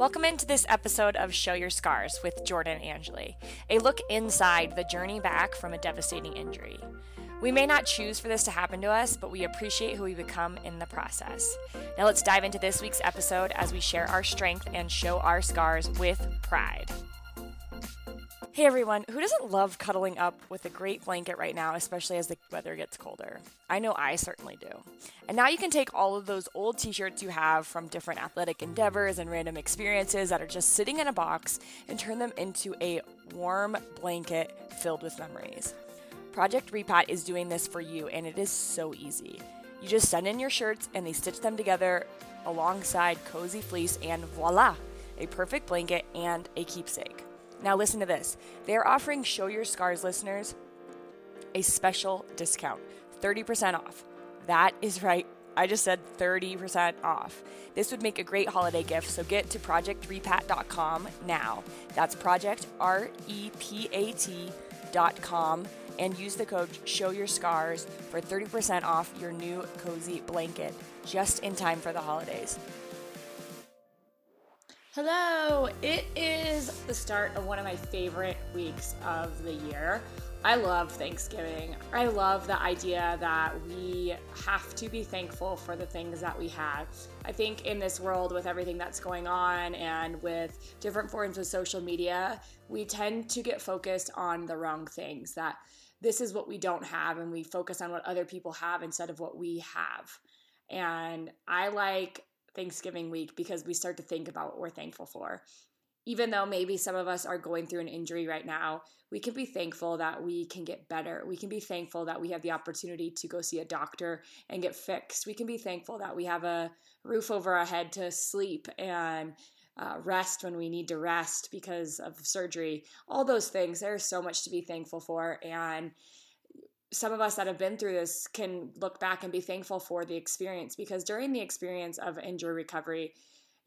Welcome into this episode of Show Your Scars with Jordan Angeli, a look inside the journey back from a devastating injury. We may not choose for this to happen to us, but we appreciate who we become in the process. Now let's dive into this week's episode as we share our strength and show our scars with pride. Hey everyone, who doesn't love cuddling up with a great blanket right now, especially as the weather gets colder? I know I certainly do. And now you can take all of those old t-shirts you have from different athletic endeavors and random experiences that are just sitting in a box and turn them into a warm blanket filled with memories. Project Repat is doing this for you, and it is so easy. You just send in your shirts and they stitch them together alongside cozy fleece, and voila, a perfect blanket and a keepsake. Now listen to this. They are offering Show Your Scars listeners a special discount, 30% off. That is right. I just said 30% off. This would make a great holiday gift, so get to projectrepat.com now. That's projectrepat.com and use the code SHOWYOURSCARS for 30% off your new cozy blanket just in time for the holidays. Hello, it is the start of one of my favorite weeks of the year. I love Thanksgiving. I love the idea that we have to be thankful for the things that we have. I think in this world with everything that's going on and with different forms of social media, we tend to get focused on the wrong things, that this is what we don't have, and we focus on what other people have instead of what we have. And I like Thanksgiving week because we start to think about what we're thankful for. Even though maybe some of us are going through an injury right now, we can be thankful that we can get better. We can be thankful that we have the opportunity to go see a doctor and get fixed. We can be thankful that we have a roof over our head to sleep and rest when we need to rest because of surgery. All those things, there's so much to be thankful for. And some of us that have been through this can look back and be thankful for the experience, because during the experience of injury recovery,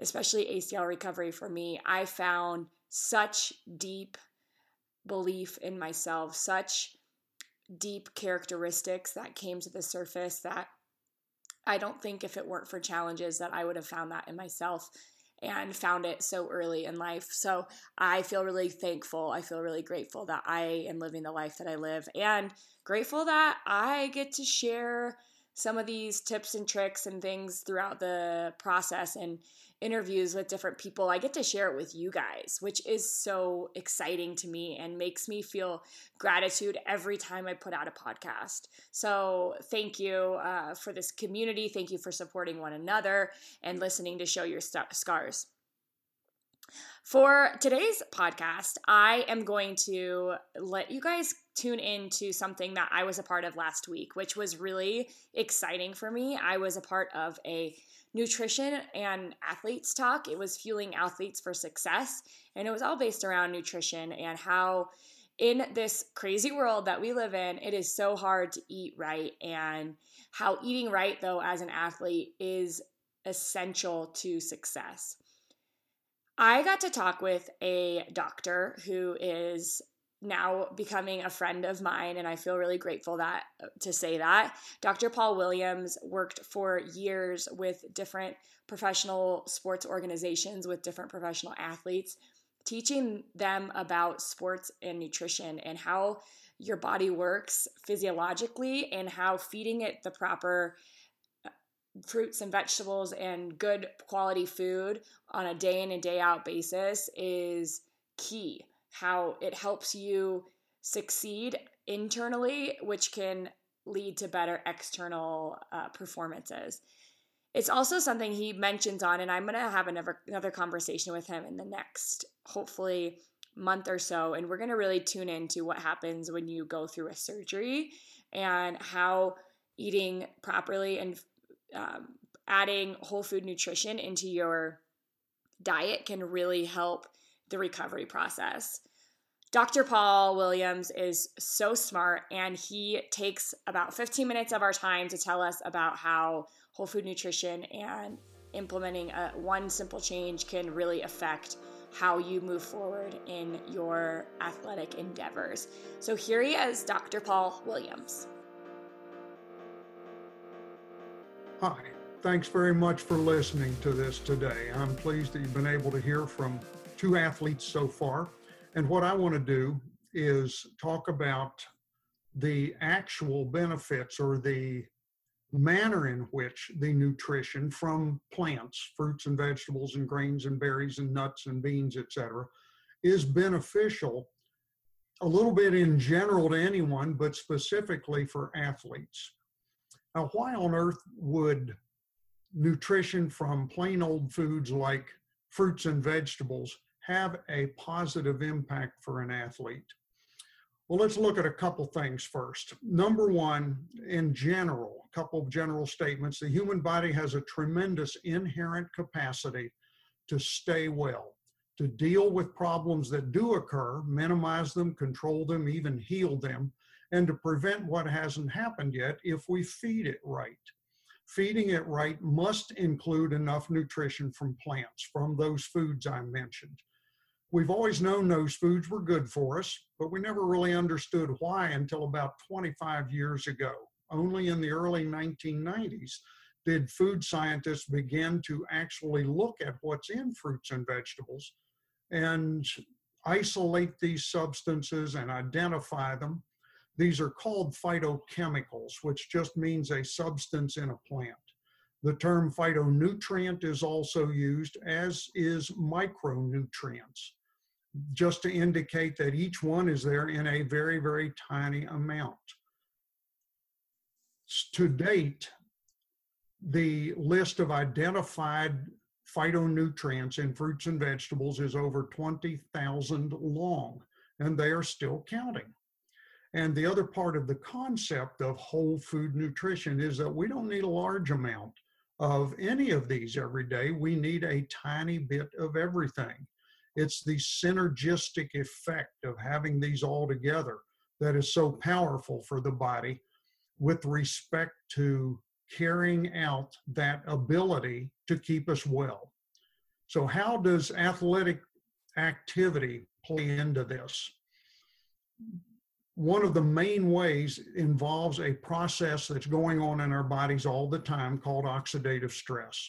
especially ACL recovery for me, I found such deep belief in myself, such deep characteristics that came to the surface that I don't think if it weren't for challenges that I would have found that in myself and found it so early in life. So I feel really thankful. I feel really grateful that I am living the life that I live, and grateful that I get to share some of these tips and tricks and things throughout the process and interviews with different people. I get to share it with you guys, which is so exciting to me and makes me feel gratitude every time I put out a podcast. So thank you for this community. Thank you for supporting one another and listening to Show Your Scars. For today's podcast, I am going to let you guys tune into something that I was a part of last week, which was really exciting for me. I was a part of a nutrition and athletes talk. It was Fueling Athletes for Success, and it was all based around nutrition and how in this crazy world that we live in, it is so hard to eat right, and how eating right, though, as an athlete is essential to success. I got to talk with a doctor who is now becoming a friend of mine, and I feel really grateful that to say that. Dr. Paul Williams worked for years with different professional sports organizations, with different professional athletes, teaching them about sports and nutrition and how your body works physiologically and how feeding it the proper fruits and vegetables and good quality food on a day in and day out basis is key. How it helps you succeed internally, which can lead to better external performances. It's also something he mentions on, and I'm going to have another conversation with him in the next, hopefully, month or so. And we're going to really tune into what happens when you go through a surgery and how eating properly and adding whole food nutrition into your diet can really help the recovery process. Dr. Paul Williams is so smart, and he takes about 15 minutes of our time to tell us about how whole food nutrition and implementing one simple change can really affect how you move forward in your athletic endeavors. So here he is, Dr. Paul Williams. Hi, Thanks very much for listening to this today. I'm pleased that you've been able to hear from two athletes so far. And what I want to do is talk about the actual benefits or the manner in which the nutrition from plants, fruits and vegetables and grains and berries and nuts and beans, etc., is beneficial a little bit in general to anyone, but specifically for athletes. Now, why on earth would nutrition from plain old foods like fruits and vegetables have a positive impact for an athlete? Well, let's look at a couple things first. Number one, in general, a couple of general statements, the human body has a tremendous inherent capacity to stay well, to deal with problems that do occur, minimize them, control them, even heal them, and to prevent what hasn't happened yet if we feed it right. Feeding it right must include enough nutrition from plants, from those foods I mentioned. We've always known those foods were good for us, but we never really understood why until about 25 years ago. Only in the early 1990s did food scientists begin to actually look at what's in fruits and vegetables and isolate these substances and identify them. These are called phytochemicals, which just means a substance in a plant. The term phytonutrient is also used, as is micronutrients, just to indicate that each one is there in a very, very tiny amount. To date, the list of identified phytonutrients in fruits and vegetables is over 20,000 long, and they are still counting. And the other part of the concept of whole food nutrition is that we don't need a large amount of any of these every day. We need a tiny bit of everything. It's the synergistic effect of having these all together that is so powerful for the body with respect to carrying out that ability to keep us well. So how does athletic activity play into this? One of the main ways involves a process that's going on in our bodies all the time called oxidative stress.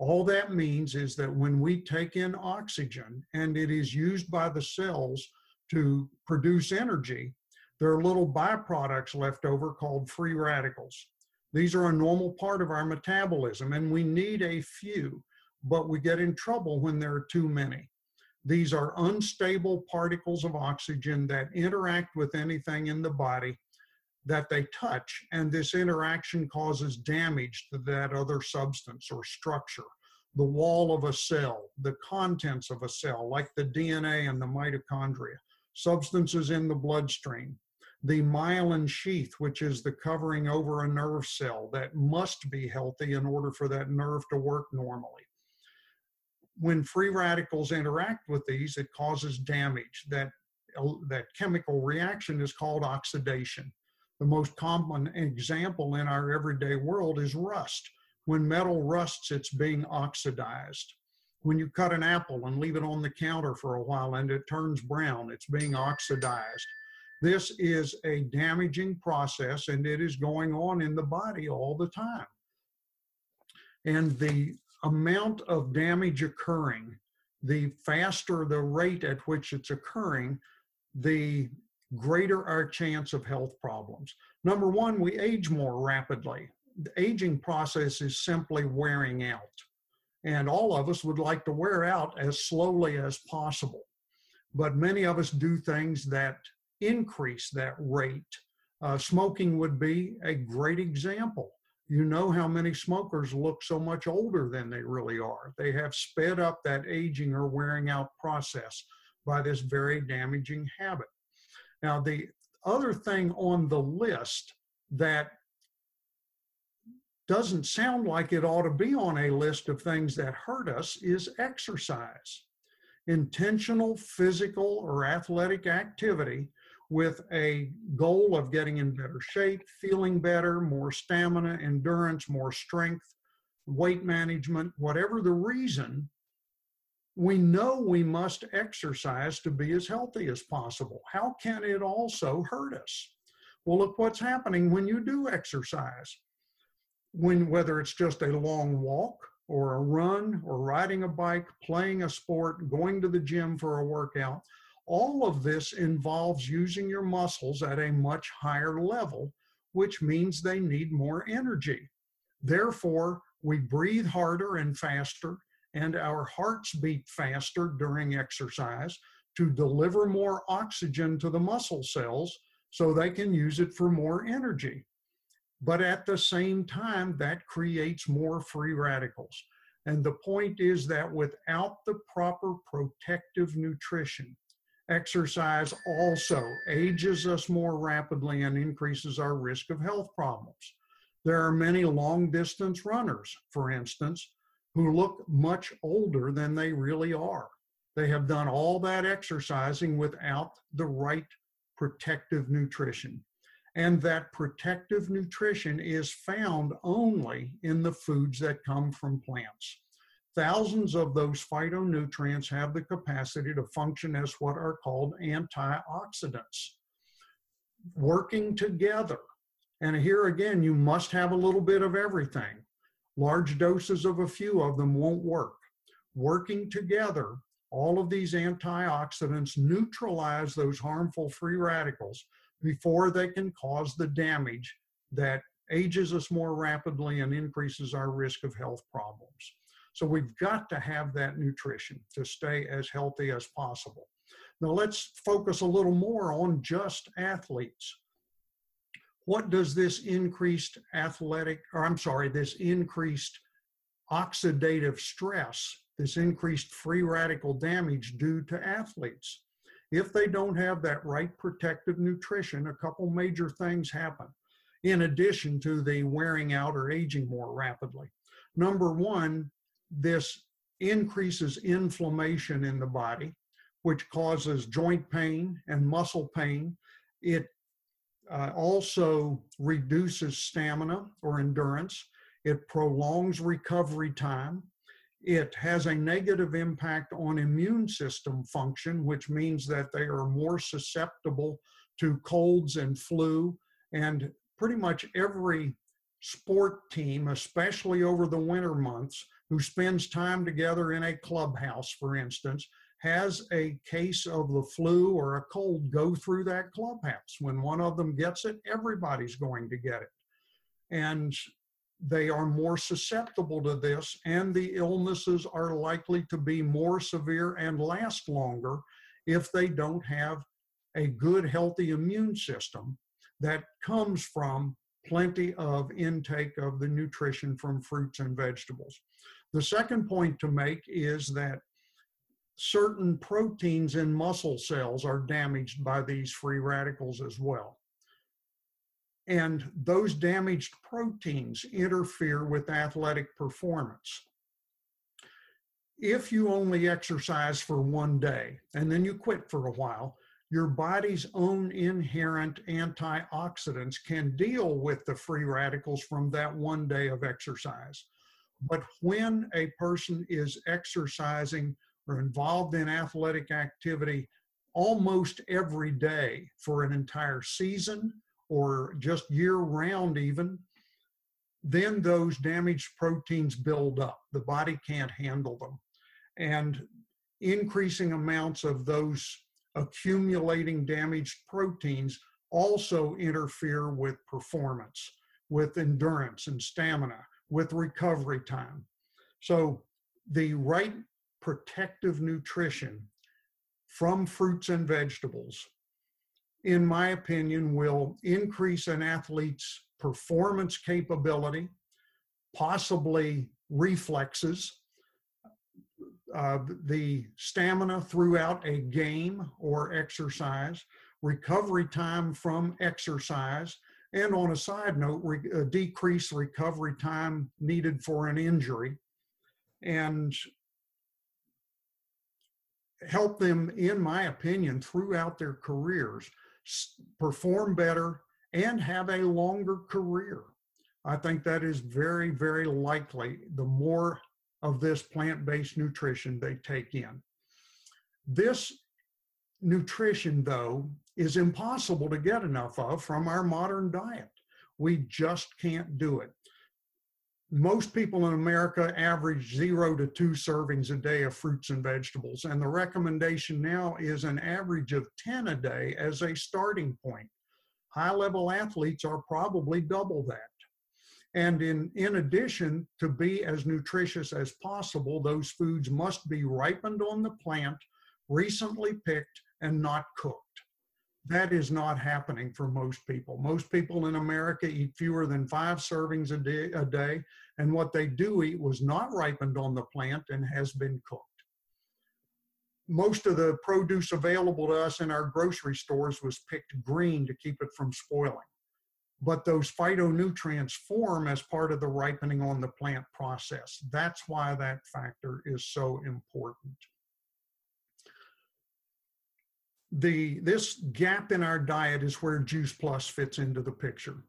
All that means is that when we take in oxygen and it is used by the cells to produce energy, there are little byproducts left over called free radicals. These are a normal part of our metabolism, and we need a few, but we get in trouble when there are too many. These are unstable particles of oxygen that interact with anything in the body that they touch, and this interaction causes damage to that other substance or structure, the wall of a cell, the contents of a cell, like the DNA and the mitochondria, substances in the bloodstream, the myelin sheath, which is the covering over a nerve cell that must be healthy in order for that nerve to work normally. When free radicals interact with these, it causes damage. That chemical reaction is called oxidation. The most common example in our everyday world is rust. When metal rusts, it's being oxidized. When you cut an apple and leave it on the counter for a while and it turns brown, it's being oxidized. This is a damaging process, and it is going on in the body all the time. And the amount of damage occurring, the faster the rate at which it's occurring, the greater our chance of health problems. Number one, we age more rapidly. The aging process is simply wearing out, and all of us would like to wear out as slowly as possible. But many of us do things that increase that rate. Smoking would be a great example. You know how many smokers look so much older than they really are. They have sped up that aging or wearing out process by this very damaging habit. Now, the other thing on the list that doesn't sound like it ought to be on a list of things that hurt us is exercise. Intentional physical or athletic activity with a goal of getting in better shape, feeling better, more stamina, endurance, more strength, weight management, whatever the reason, we know we must exercise to be as healthy as possible. How can it also hurt us? Well, look what's happening when you do exercise. whether it's just a long walk or a run or riding a bike, playing a sport, going to the gym for a workout, all of this involves using your muscles at a much higher level, which means they need more energy. Therefore, we breathe harder and faster, and our hearts beat faster during exercise to deliver more oxygen to the muscle cells so they can use it for more energy. But at the same time, that creates more free radicals. And the point is that without the proper protective nutrition, exercise also ages us more rapidly and increases our risk of health problems. There are many long-distance runners, for instance, who look much older than they really are. They have done all that exercising without the right protective nutrition. And that protective nutrition is found only in the foods that come from plants. Thousands of those phytonutrients have the capacity to function as what are called antioxidants. Working together, and here again, you must have a little bit of everything. Large doses of a few of them won't work. Working together, all of these antioxidants neutralize those harmful free radicals before they can cause the damage that ages us more rapidly and increases our risk of health problems. So we've got to have that nutrition to stay as healthy as possible. Now let's focus a little more on just athletes. What does this increased increased oxidative stress, this increased free radical damage do to athletes? If they don't have that right protective nutrition, a couple major things happen, in addition to the wearing out or aging more rapidly. Number one, this increases inflammation in the body, which causes joint pain and muscle pain. It also reduces stamina or endurance. It prolongs recovery time. It has a negative impact on immune system function, which means that they are more susceptible to colds and flu, and pretty much every sport team, especially over the winter months, who spends time together in a clubhouse, for instance, has a case of the flu or a cold go through that clubhouse. When one of them gets it, everybody's going to get it. And they are more susceptible to this, and the illnesses are likely to be more severe and last longer if they don't have a good, healthy immune system that comes from plenty of intake of the nutrition from fruits and vegetables. The second point to make is that certain proteins in muscle cells are damaged by these free radicals as well. And those damaged proteins interfere with athletic performance. If you only exercise for one day and then you quit for a while, your body's own inherent antioxidants can deal with the free radicals from that one day of exercise. But when a person is exercising or involved in athletic activity almost every day for an entire season or just year-round even, then those damaged proteins build up. The body can't handle them. And increasing amounts of those accumulating damaged proteins also interfere with performance, with endurance and stamina, with recovery time. So the right protective nutrition from fruits and vegetables, in my opinion, will increase an athlete's performance capability, possibly reflexes, the stamina throughout a game or exercise, recovery time from exercise, and on a side note, decrease recovery time needed for an injury, and help them, in my opinion, throughout their careers, perform better and have a longer career. I think that is very, very likely the more of this plant-based nutrition they take in. This nutrition, though, is impossible to get enough of from our modern diet. We just can't do it. Most people in America average 0 to 2 servings a day of fruits and vegetables. And the recommendation now is an average of 10 a day as a starting point. High-level athletes are probably double that. And in addition, to be as nutritious as possible, those foods must be ripened on the plant, recently picked, and not cooked. That is not happening for most people. Most people in America eat fewer than 5 servings a day, and what they do eat was not ripened on the plant and has been cooked. Most of the produce available to us in our grocery stores was picked green to keep it from spoiling. But those phytonutrients form as part of the ripening on the plant process. That's why that factor is so important. This gap in our diet is where Juice Plus fits into the picture.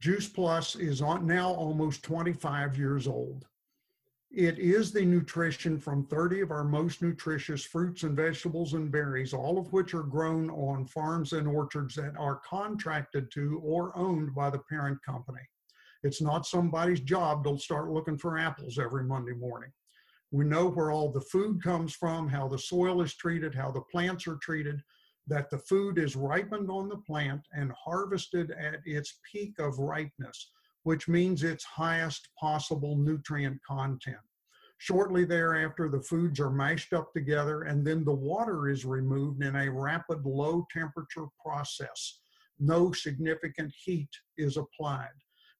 Juice Plus is now almost 25 years old. It is the nutrition from 30 of our most nutritious fruits and vegetables and berries, all of which are grown on farms and orchards that are contracted to or owned by the parent company. It's not somebody's job to start looking for apples every Monday morning. We know where all the food comes from, how the soil is treated, how the plants are treated, that the food is ripened on the plant and harvested at its peak of ripeness, which means its highest possible nutrient content. Shortly thereafter, the foods are mashed up together, and then the water is removed in a rapid low temperature process. No significant heat is applied.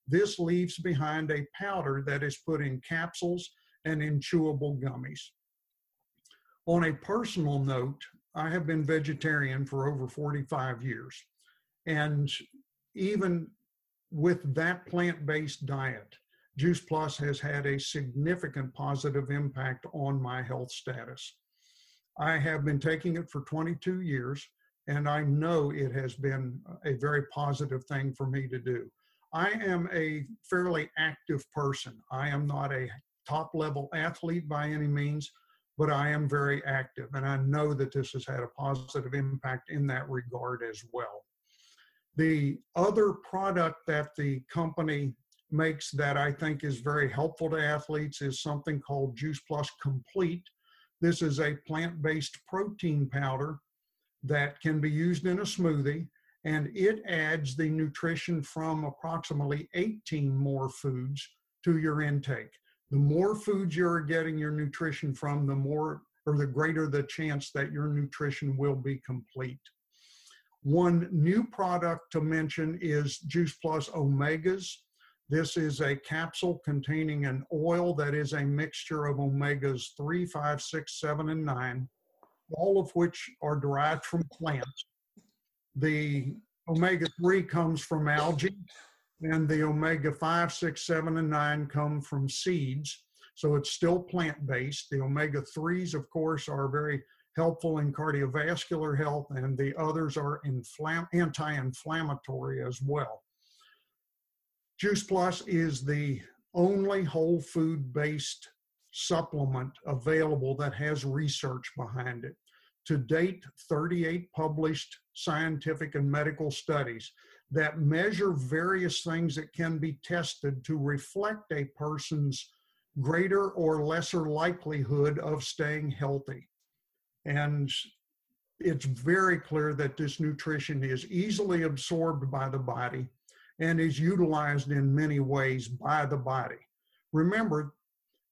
This leaves behind a powder that is put in capsules and in chewable gummies. On a personal note, I have been vegetarian for over 45 years. And even with that plant-based diet, Juice Plus has had a significant positive impact on my health status. I have been taking it for 22 years, and I know it has been a very positive thing for me to do. I am a fairly active person. I am not a top-level athlete by any means, but I am very active, and I know that this has had a positive impact in that regard as well. The other product that the company makes that I think is very helpful to athletes is something called Juice Plus Complete. This is a plant-based protein powder that can be used in a smoothie, and it adds the nutrition from approximately 18 more foods to your intake. The more foods you're getting your nutrition from, the more or the greater the chance that your nutrition will be complete. One new product to mention is Juice Plus Omegas. This is a capsule containing an oil that is a mixture of omegas 3, 5, 6, 7, and 9, all of which are derived from plants. The omega-3 comes from algae, and the omega 5, 6, 7, and 9 come from seeds, so it's still plant-based. The omega 3s, of course, are very helpful in cardiovascular health, and the others are anti-inflammatory as well. Juice Plus is the only whole food-based supplement available that has research behind it. To date, 38 published scientific and medical studies that measure various things that can be tested to reflect a person's greater or lesser likelihood of staying healthy. And it's very clear that this nutrition is easily absorbed by the body and is utilized in many ways by the body. Remember,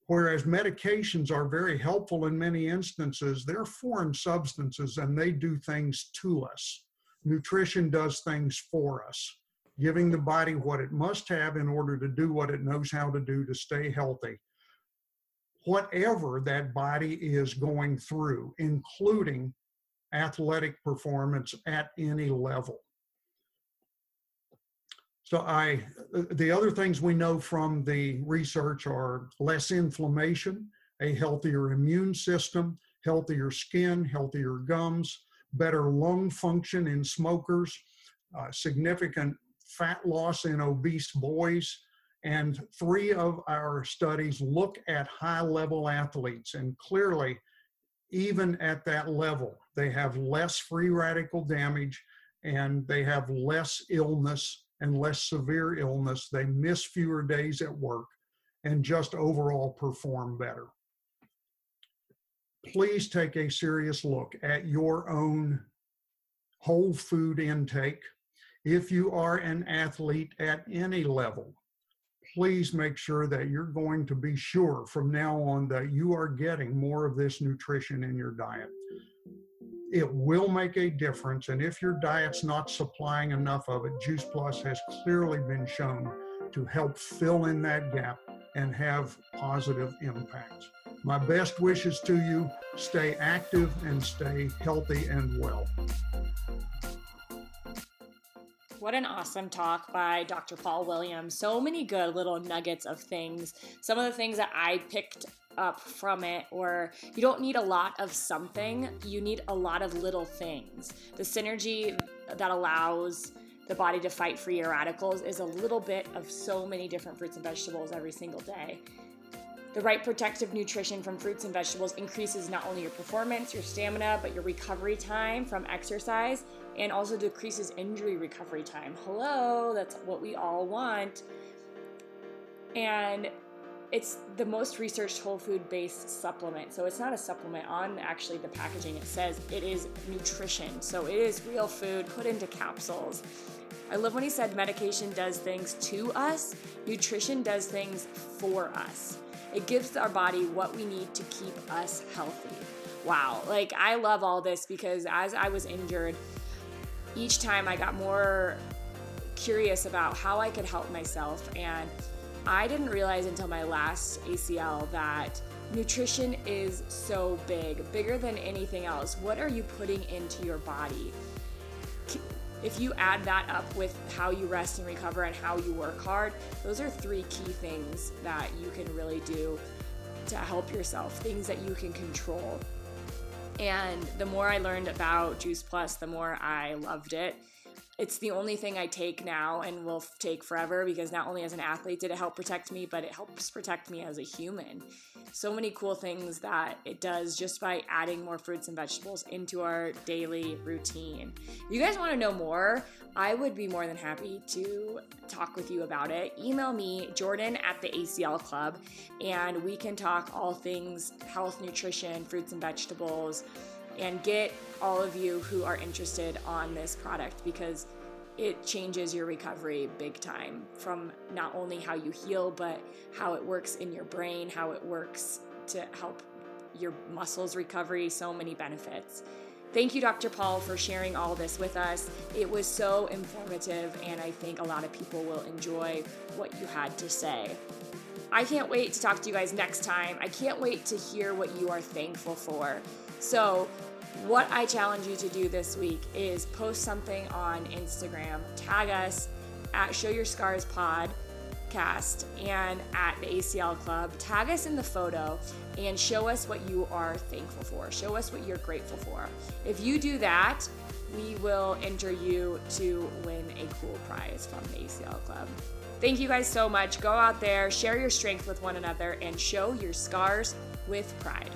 whereas medications are very helpful in many instances, they're foreign substances and they do things to us. Nutrition does things for us, giving the body what it must have in order to do what it knows how to do to stay healthy. Whatever that body is going through, including athletic performance at any level. So the other things we know from the research are less inflammation, a healthier immune system, healthier skin, healthier gums, better lung function in smokers, significant fat loss in obese boys, and 3 of our studies look at high-level athletes, and clearly, even at that level, they have less free radical damage, and they have less illness and less severe illness. They miss fewer days at work. and just overall perform better. Please take a serious look at your own whole food intake. If you are an athlete at any level, please make sure that you're going to be sure from now on that you are getting more of this nutrition in your diet. It will make a difference, and if your diet's not supplying enough of it, Juice Plus has clearly been shown to help fill in that gap and have positive impacts. My best wishes to you. Stay active and stay healthy and well. What an awesome talk by Dr. Paul Williams. So many good little nuggets of things. Some of the things that I picked up from it were, you don't need a lot of something, you need a lot of little things. The synergy that allows the body to fight free radicals is a little bit of so many different fruits and vegetables every single day. The right protective nutrition from fruits and vegetables increases not only your performance, your stamina, but your recovery time from exercise, and also decreases injury recovery time. Hello, that's what we all want. And it's the most researched whole food-based supplement. So it's not a supplement. On actually the packaging, it says it is nutrition. So it is real food put into capsules. I love when he said medication does things to us, nutrition does things for us. It gives our body what we need to keep us healthy. Wow, like I love all this, because as I was injured, each time I got more curious about how I could help myself, and I didn't realize until my last ACL that nutrition is so big, bigger than anything else. What are you putting into your body? If you add that up with how you rest and recover and how you work hard, those are three key things that you can really do to help yourself, things that you can control. And the more I learned about Juice Plus, the more I loved it. It's the only thing I take now and will take forever, because not only as an athlete did it help protect me, but it helps protect me as a human. So many cool things that it does just by adding more fruits and vegetables into our daily routine. If you guys want to know more, I would be more than happy to talk with you about it. Email me, Jordan@theACLClub, and we can talk all things health, nutrition, fruits and vegetables, and get all of you who are interested on this product, because it changes your recovery big time, from not only how you heal, but how it works in your brain, how it works to help your muscles recovery, so many benefits. Thank you, Dr. Paul, for sharing all this with us. It was so informative, and I think a lot of people will enjoy what you had to say. I can't wait to talk to you guys next time. I can't wait to hear what you are thankful for. So what I challenge you to do this week is post something on Instagram, tag us at Show Your Scars Podcast and at the ACL Club. Tag us in the photo and show us what you are thankful for. Show us what you're grateful for. If you do that, we will enter you to win a cool prize from the ACL Club. Thank you guys so much. Go out there, share your strength with one another, and show your scars with pride.